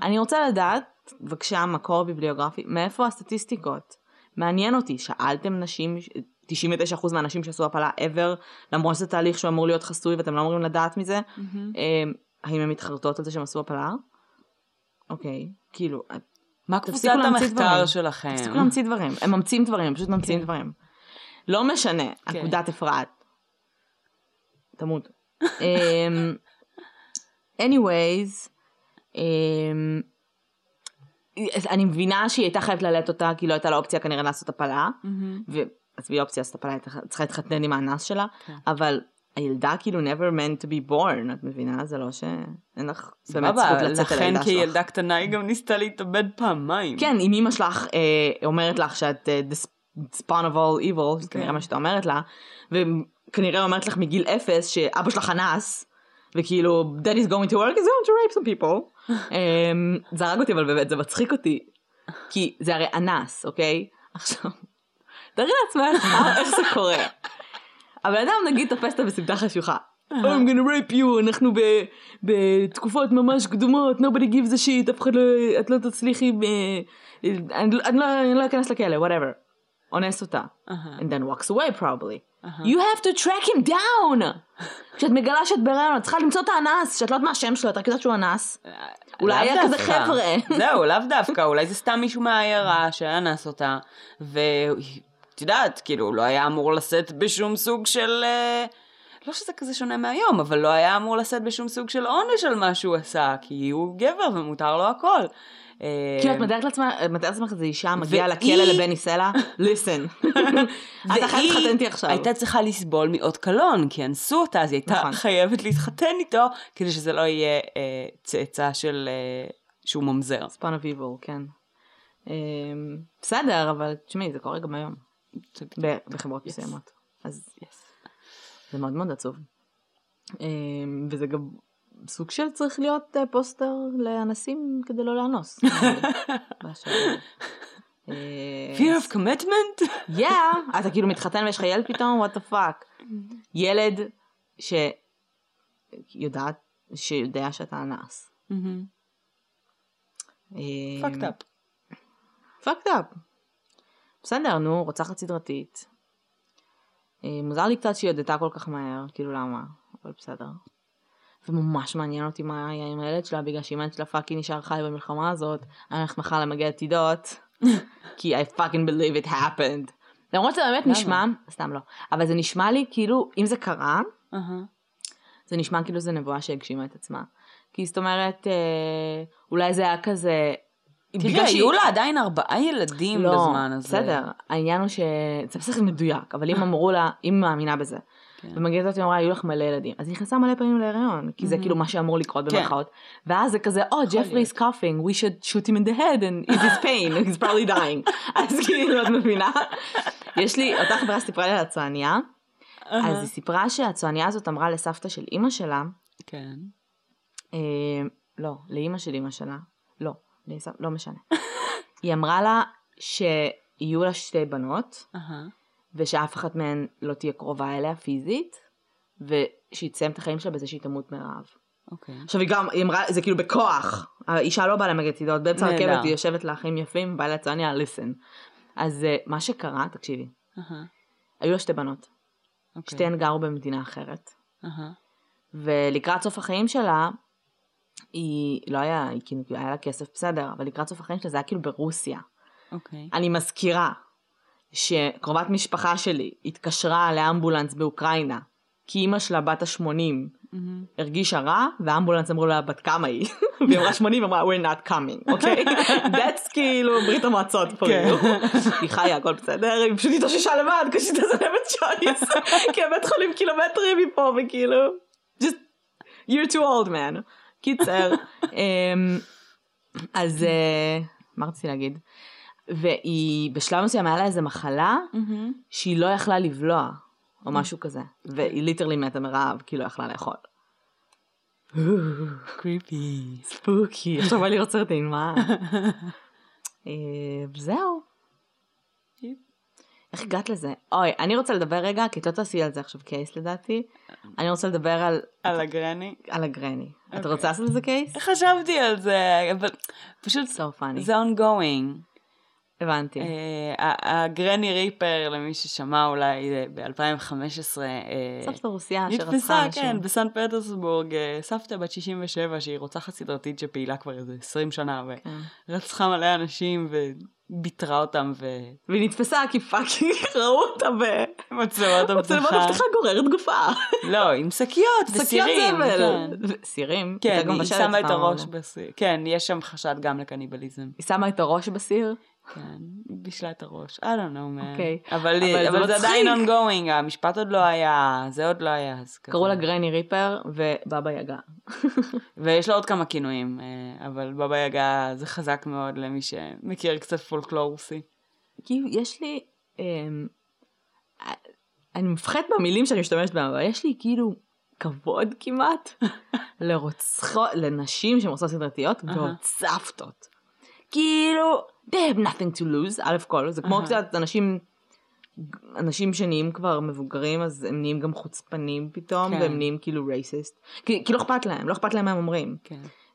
אני רוצה לדעת, בבקשה, מקור ביבליוגרפי, מאיפה הסטטיסטיקות? מעניין אותי, שאלתם נשים, 99% מהנשים שעשו הפלה ever, למרות שזה תהליך שהוא אמור להיות חסוי, ואתם לא אמורים לדעת מזה, האם הן מתחרטות על זה שהם עשו הפלה? אוקיי, כאילו, מה קבוצת המחקר שלכם? תפסיקו להמציא דברים. הם ממציאים דברים, פשוט ממציאים דברים. לא משנה, עקודת אפרת. תמוד. anyways, אני מבינה שהיא הייתה חייבת ללט אותה, כי לא הייתה לה אופציה כנראה לעשות הפלה, אז בלי אופציה לעשות הפלה, היא צריכה להתחתן עם האנס שלה, אבל הילדה כאילו never meant to be born, את מבינה? זה לא שאין לך באמת זכות לצאת על הילדה שלך. לכן כי ילדה קטנה היא גם ניסתה להתאבד פעמיים. כן, אם אמא שלך אומרת לך שאת the spawn of all evil, זה כנראה מה שאתה אומרת לה, וכנראה אומרת לך מגיל אפס שאבא שלך אנס, וכאילו dad is going to work, he's going to rape some people. זה הרג אותי, אבל באמת זה מצחיק אותי, כי זה הרי אנס, אוקיי? עכשיו, תראי לעצמך איך זה קורה. אבל אדם נגיד תפס אותה בסמטה חשוכה. I'm gonna rape you, אנחנו בתקופות ממש קדומות, nobody gives a shit, אף אחד לא תצליחי, אני לא אכנס לכלא, whatever. אונס אותה. And then walks away probably. You have to track him down! כשאת מגלה שאת ברעיון, את צריכה למצוא את האנס, שאת לא יודעת מה השם שלו, את רק יודעת שהוא אנס. אולי היה כזה חבר'ה. זהו, לאו דווקא, אולי זה סתם מישהו מהעיירה שאנס אותה, תדעת, כאילו, לא היה אמור לשאת בשום סוג של, לא שזה כזה שונה מהיום, אבל לא היה אמור לשאת בשום סוג של עונש על מה שהוא עשה, כי הוא גבר ומותר לו הכל. כי את מדעת לעצמך איזו אישה מגיעה לכלא לבני סלע, listen. אז אחת התחתנתי עכשיו. הייתה צריכה לסבול מאות קלון, כי אנסו אותה, אז היא הייתה חייבת להתחתן איתו, כדי שזה לא יהיה צאצא של שהוא ממזר. ספן אוף איבל, כן. בסדר, אבל תשמעי, זה קורה גם היום. בחברות מסוימות. אז זה מאוד מאוד עצוב. וזה גם סוג של צריך להיות פוסטר לאנסים כדי לא לאנוס. Fear of commitment? Yeah, אתה כאילו מתחתן ויש לך ילד פתאום, what the fuck. ילד שיודע שאתה אנס. Fucked up. Fucked up. בסדר, נו, רוצחת סדרתית. מוזר לי קצת שהיא יודתה כל כך מהר, כאילו למה, אבל בסדר. וממש מעניין אותי מה היה עם הילד שלה, בגלל שאם הילד שלה פאקינג נשאר חי במלחמה הזאת, אני הולך מחר למגע עתידות, כי I fucking believe it happened. למרות זה באמת נשמע, סתם לא, אבל זה נשמע לי כאילו, אם זה קרה, זה נשמע כאילו זה נבואה שהגשימה את עצמה. כי זאת אומרת, אולי זה היה כזה, תראה, היו לה עדיין 4 ילדים בזמן הזה. לא, בסדר. העניין הוא זה בסך מדויק, אבל אם אמרו לה, אם מאמינה בזה, ומגיעה זאת ואומרה, היו לך מלא ילדים. אז היא נכנסה מלא פעמים להיריון, כי זה כאילו מה שאמור לקרות במרכאות. ואז זה כזה, oh, Jeffrey is coughing, we should shoot him in the head, and it is pain, he's probably dying. אז כאילו, את מבינה? יש לי, אותה חברה שסיפרה לי על הצועניה, אז היא סיפרה שהצועניה הזאת אמרה לסבתא של אמא שלה, לא, לאמא של אמא שלה, לא. לא משנה. היא אמרה לה שיהיו לה 2 בנות, ושאף אחת מהן לא תהיה קרובה אליה פיזית, ושהיא תסיים את החיים שלה בזה שהיא תמות מרעב. עכשיו היא גם, היא אמרה, זה כאילו בכוח. האישה לא באה למגצידות, באמצע הרכבת היא יושבת לאחים יפים, באה לצעניה, listen. אז מה שקרה, תקשיבי, היו לה 2 בנות. 2 גרו במדינה אחרת. ולקראת סוף החיים שלה, היא לא היה, היא כאילו, היה לה כסף בסדר, אבל לקראת סוף החיים שלה זה היה כאילו ברוסיה. אני מזכירה שקרובת משפחה שלי התקשרה לאמבולנס באוקראינה, כי אמא שלה בת ה-80 הרגישה רע, והאמבולנס אמרו לה בת כמה היא, והיא אמרה 80, אמרה we're not coming, אוקיי? That's כאילו ברית המועצות פה. היא חיה, הכל בסדר, היא פשוט התאוששה לבד, כשהיא תזנבת שוניס, כי הבית חולים קילומטרים מפה, וכאילו, just, you're too old man. קיצר, אז מה רציתי להגיד? והיא בשלב מסוים היה לה איזו מחלה שהיא לא יכלה לבלוע או משהו כזה, והיא ליטרלי מתה מרעב כי לא יכלה לאכול. קריפי, ספוקי, עכשיו בא לי רוצה את אימה. זהו, איך הגעת לזה? אוי, אני רוצה לדבר רגע, כי לא תעשי על זה עכשיו קייס לדעתי. אני רוצה לדבר על... על הגרני? על הגרני. את רוצה לעשות לזה קייס? חשבתי על זה, אבל פשוט... So funny. זה ongoing. הבנתי. הגרני ריפר, למי ששמע אולי ב-2015... סבתא רוסיה שרצחה אנשים. כן, בסן פטרסבורג, סבתא בת 67 שהיא רוצחת סדרתית שפעילה כבר איזה 20 שנה, ורצחה מלא אנשים ו... ביטרה אותם ונתפסה עקיפה כי ראו אותה במצלמת הבטחה גוררת גופה. לא, עם שקיות וסירים. סירים? כן, היא שמה את הראש בסיר. כן, יש שם חשד גם לקניבליזם. היא שמה את הראש בסיר? כן, בישלה את הראש. I don't know man. אבל זה עדיין ongoing, המשפט עוד לא היה, זה עוד לא היה. קראו לה גרני ריפר ובאבא יגה. ויש לה עוד כמה כינויים, אבל בבא יגה זה חזק מאוד למי שמכיר קצת פולקלור רוסי. כי יש לי, אני מפחדת במילים שאני משתמשת בהם, אבל יש לי כאילו כבוד כמעט לנשים שמרצות סדרתיות ועוד סבתות. כאילו, they have nothing to lose, א' כל, זה כמו קצת אנשים שנהיים כבר מבוגרים, אז הם נהיים גם חוצפנים פתאום, והם נהיים כאילו racist, כי לא אכפת להם, לא אכפת להם מה הם אומרים,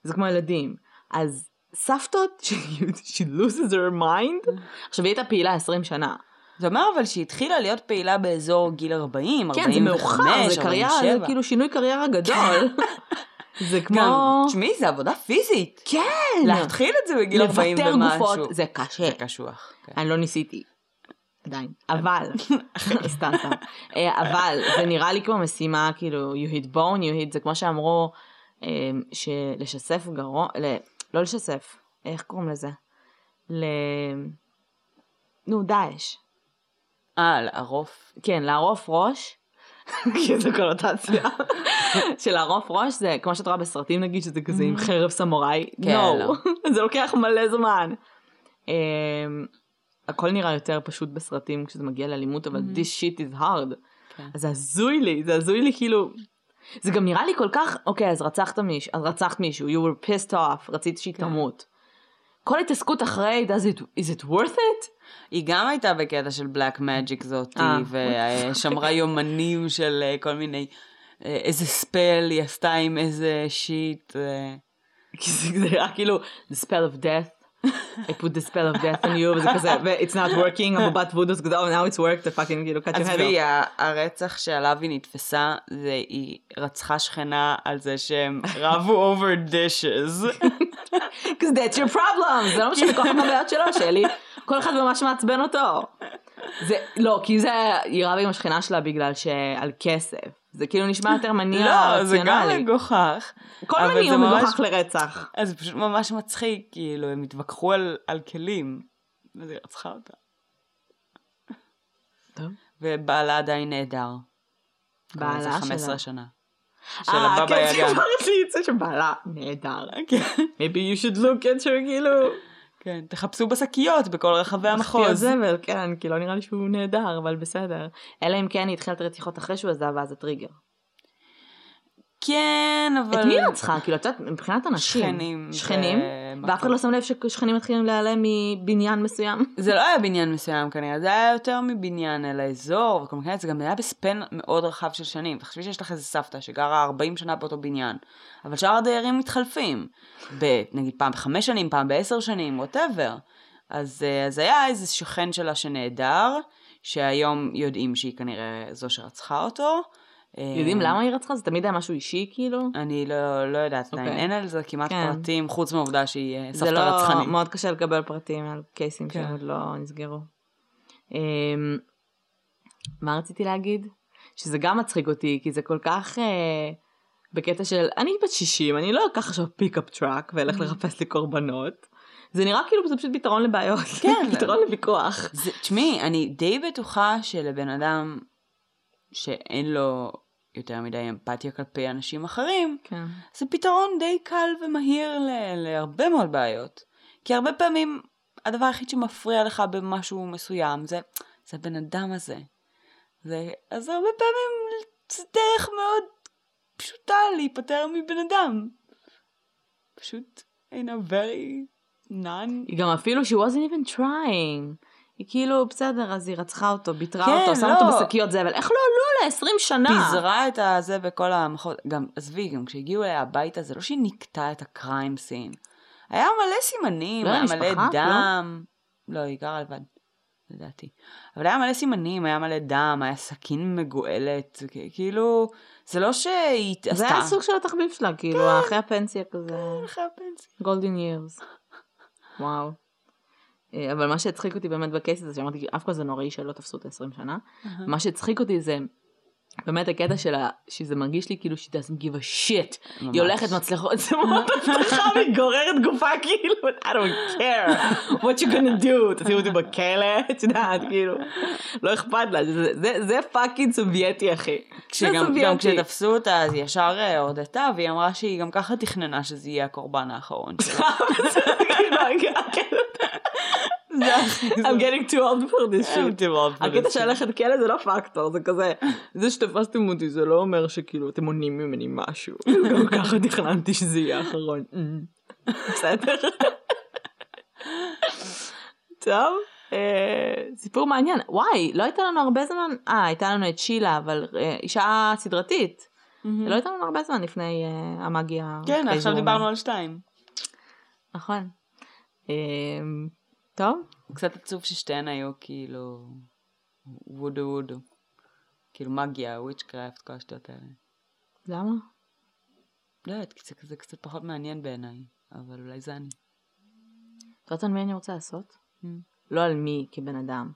זה כמו ילדים, אז סבתות, she loses her mind, עכשיו היא הייתה פעילה 20 שנה, זה אומר אבל שהיא התחילה להיות פעילה באזור גיל 40, 45, 47, כן, זה מאוחר, זה קריירה, זה כאילו שינוי קריירה גדול, זה כמו... תשמעי, זה עבודה פיזית. כן. להתחיל את זה בגיל 40 ומשהו. לוותר גופות, זה קשה. זה קשוח. אני לא ניסיתי. עדיין. אבל, סתם. אבל, זה נראה לי כמו משימה, כאילו, you hit bone, you hit, זה כמו שאמרו, שלשסף גרון, לא לשסף, איך קוראים לזה? נו, דאש. לערוף. כן, לערוף ראש. כי זו קונוטציה של הרוף ראש, זה כמו שאת רואה בסרטים נגיד שזה כזה עם חרב סמוראי, זה לוקח מלא זמן, הכל נראה יותר פשוט בסרטים כשזה מגיע לאלימות, אבל this shit is hard, אז זה הזוי לי כאילו, זה גם נראה לי כל כך, אוקיי אז רצחת מישהו, you were pissed off, רצית שהיא תמות, כל התעסקות אחרי, is it worth it? היא גם הייתה בקטע של בלאק מג'יק זאתי, ושמרה יומנים של כל מיני, איזה ספל היא עשתה עם איזה שיט. זה היה כאילו, the spell of death, I put the spell of death on you, וזה כזה, it's not working, המבט וודוס, now it's worked, the fucking, כאילו, cut your head off. אז והיא, הרצח שעליו היא נתפסה, זה היא רצחה שכנה על זה שהם רבו over dishes. Because that's your problem, זה לא משהו בכוח הבעיות שלו, שלי. כל אחד ממש מעצבן אותו. זה, לא, כי זה יראה עם השכנה שלה בגלל שעל כסף. זה כאילו נשמע יותר מניע רציונלי. לא, זה גם מגוחך. כל מניע הוא מגוחך לרצח. אז זה פשוט ממש מצחיק, כאילו, הם התווכחו על כלים. וזה רצחה אותה. טוב. ובעלה עדיין נהדר. בעלה שלה. 15 שנה. של הבבא יגה. כן, שפרתי את זה שבעלה נהדר. Maybe you should look at her, כאילו... כן, תחפשו בשקיות בכל רחבי המחוז. זבל, כן, כי לא נראה לי שהוא נהדר, אבל בסדר. אלא אם כן, היא התחילה את הרציחות אחרי שהוא עזב, ואז הטריגר. כן, אבל... את מי רצחה? כאילו, מבחינת אנשים. שכנים. ואף אחד לא שם לב ששכנים מתחילים להיעלם מבניין מסוים. זה לא היה בניין מסוים כנראה, זה היה יותר מבניין אל האזור, וכל מיני, זה גם היה בספן מאוד רחב של שנים. וחשבי שיש לך איזה סבתא שגרה 40 שנה באותו בניין, אבל שאר הדיירים מתחלפים, נגיד פעם ב5 שנים, פעם ב10 שנים, whatever. אז היה איזה שכן שלה שנהדר, שהיום יודעים שהיא כנראה זו שרצחה אותו, יודעים למה היא רצחה? זה תמיד היה משהו אישי כאילו? אני לא יודעת, אין על זה כמעט פרטים, חוץ מהעובדה שהיא סבתא רצחנית. מאוד קשה לקבל פרטים על קייסים שעוד לא נסגרו. מה רציתי להגיד? שזה גם מצחיק אותי, כי זה כל כך בקטע של, אני בת 60, אני לא אקח עכשיו פיק-אפ טראק ואלך לחפש לי קורבנות. זה נראה כאילו זה פשוט פתרון לבעיות, פתרון לוויכוח. תשמעי, אני די בטוחה שלבן אדם... שאין לו יותר מדי אמפתיה כלפי אנשים אחרים, כן. זה פתרון די קל ומהיר להרבה מאוד בעיות. כי הרבה פעמים הדבר היחיד שמפריע לך במשהו מסוים, זה הבן אדם הזה. אז הרבה פעמים זה דרך מאוד פשוטה להיפטר מבן אדם. פשוט, in a very none. גם אפילו she wasn't even trying. היא כאילו, בסדר, אז היא רצחה אותו, ביטרה כן, אותו, שמה אותו בשקיות זבל. איך לא, 20 שנה. פיזרה את הזה בכל המחוז. גם, עזבי, גם כשהגיעו אליה הביתה, זה לא שהיא נקטה את הקריים סין. היה מלא סימנים, לא היה משפחה, מלא דם. לא, היא גרה לבד, לדעתי. אבל היה מלא סימנים, היה מלא דם, היה סכין מגואלת, כאילו, זה לא שהיא עשתה. זה היה סוג של התחביב שלה, כאילו, כן. אחרי הפנסיה כזה. כן, אחרי הפנסיה. גולדן יירס. וואו. אבל מה שהצחיק אותי באמת בקייס הזה, שאמרתי, אף כל זה נוראי שלא תפסו את 20 שנה, מה שהצחיק אותי זה, באמת הקטע שלה, שזה מרגיש לי כאילו שהיא doesn't give a shit, היא הולכת מצלחות, זה מאוד מצלחה, היא גוררת גופה כאילו, I don't care, what you gonna do, תשימו אותי בכלא, את יודעת, כאילו, לא אכפת לה, זה פאקינג סובייטי, אחי. גם כשתפסו אותה, אז ישר הודתה, והיא אמרה שהיא גם ככה תכננה שזה יהיה הקורבן האחרון. I'm getting too old for this shit. הקטע שהלכת כאלה זה לא פקטור, זה כזה, זה שתפסתם אותי, זה לא אומר שכאילו אתם עונים ממני משהו. גם ככה תכננתי שזה יהיה אחרון. בסדר? טוב, סיפור מעניין. וואי, לא הייתה לנו הרבה זמן, הייתה לנו את שילה, אבל אישה סדרתית. לא הייתה לנו הרבה זמן לפני המאגיה. כן, עכשיו דיברנו על 2. נכון. טוב? קצת עצוב ששתיהן היו כאילו וודו וודו. כאילו מגיה, וויץ'קראפט, כל השתות האלה. למה? לא יודעת, זה קצת פחות מעניין בעיניי, אבל אולי זה אני. אתה יודעת על מי אני רוצה לעשות? לא על מי כבן אדם,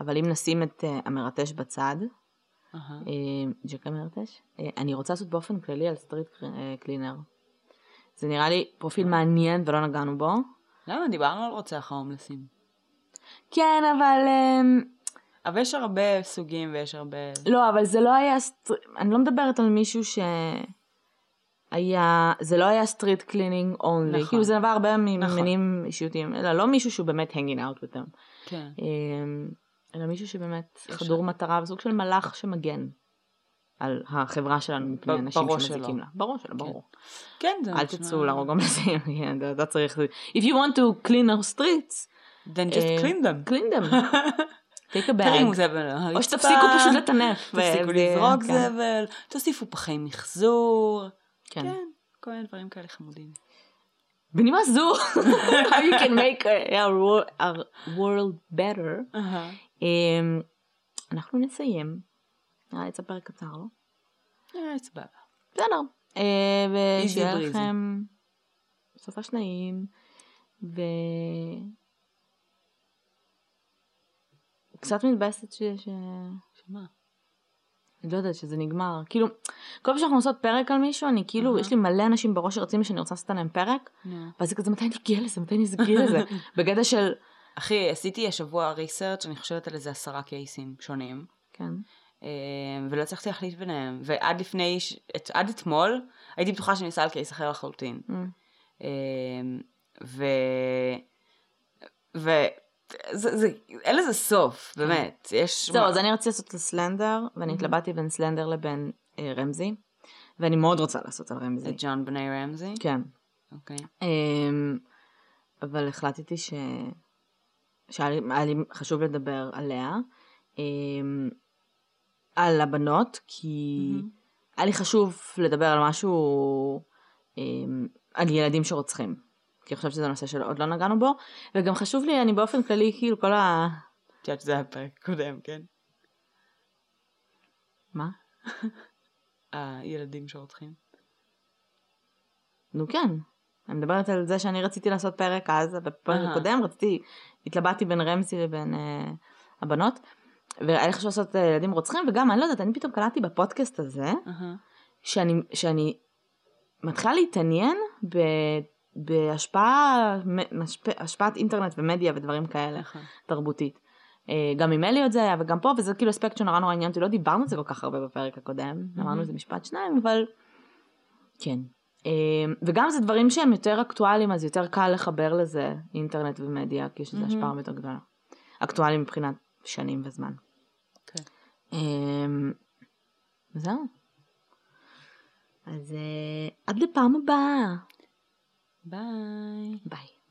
אבל אם נשים את המרטש בצד, ג'קה מרטש, אני רוצה לעשות באופן כללי על סטריט קלינר. זה נראה לי פרופיל מעניין ולא נגענו בו. למה? דיברנו על רוצח ההומלסים. כן, אבל... אבל יש הרבה סוגים ויש הרבה... לא, אבל זה לא היה... אני לא מדברת על מישהו ש... היה... זה לא היה סטריט קלינינג אונלי. נכון. כאילו זה נבע הרבה ממנים אישיותיים. אלא לא מישהו שהוא באמת hanging out with them. כן. אלא מישהו שבאמת חדור מטרה וסוג של מלאך שמגן. על החברה שלנו מפני אנשים שמזיקים לה. בראש שלו, ברור. כן, זה משמע. אל תצאו להרוג המלסים. אתה צריך... If you want to clean our streets, then just clean them. Clean them. take a bag. או שתפסיקו פשוט לטנף. תפסיקו לזרוק זבל. תוסיפו פחי מחזור. כן. כל מיני דברים כאלה חמודים. בנימה זו, how you can make our world better. אנחנו נסיים. נראה לי צפר קצר, לא? נראה לי צבבה. בסדר. ושיהיה לכם סופה שניים, קצת מתבאסת שמה? אני לא יודעת שזה נגמר. כאילו, כל פעם שאנחנו עושות פרק על מישהו, אני כאילו, יש לי מלא אנשים בראש שרצים שאני רוצה לעשות עליהם פרק, ואז זה כזה, מתי נגיע לזה? מתי נגיע לזה? בגדה של... אחי, עשיתי השבוע ריסרצ' אני חושבת על איזה 10 קייסים שונים. כן. ולא צריכתי להחליט ביניהם, ועד לפני, עד אתמול, הייתי בטוחה שאני אעשה על קייס אחר לחלוטין. אין לזה סוף, באמת. זהו, אז אני רציתי לעשות לסלנדר, ואני התלבטתי בין סלנדר לבין רמזי, ואני מאוד רוצה לעשות על רמזי. את ג'ון בני רמזי? כן. אוקיי. אבל החלטתי שהיה לי חשוב לדבר עליה, על הבנות, כי היה לי חשוב לדבר על משהו, על ילדים שרוצחים, כי אני חושבת שזה נושא שעוד לא נגענו בו, וגם חשוב לי, אני באופן כללי, כאילו כל ה... את יודעת שזה הפרק קודם, כן? מה? הילדים שרוצחים? נו כן, אני מדברת על זה שאני רציתי לעשות פרק אז, בפרק הקודם רציתי, התלבטתי בין רמזי לבין הבנות, והיה לי חשוב לעשות ילדים רוצחים, וגם אני לא יודעת, אני פתאום קלטתי בפודקאסט הזה, שאני מתחילה להתעניין בהשפעת אינטרנט ומדיה ודברים כאלה, תרבותית. גם עם אלי עוד זה היה, וגם פה, וזה כאילו אספקט שנורא נורא עניין אותי, לא דיברנו על זה כל כך הרבה בפרק הקודם, אמרנו איזה משפט שניים, אבל כן. וגם זה דברים שהם יותר אקטואליים, אז יותר קל לחבר לזה אינטרנט ומדיה, כי שזה השפעה יותר גדולה. אקטואליים מבחינת שנים וזמן. זהו. אז עד לפעם הבאה. ביי. ביי.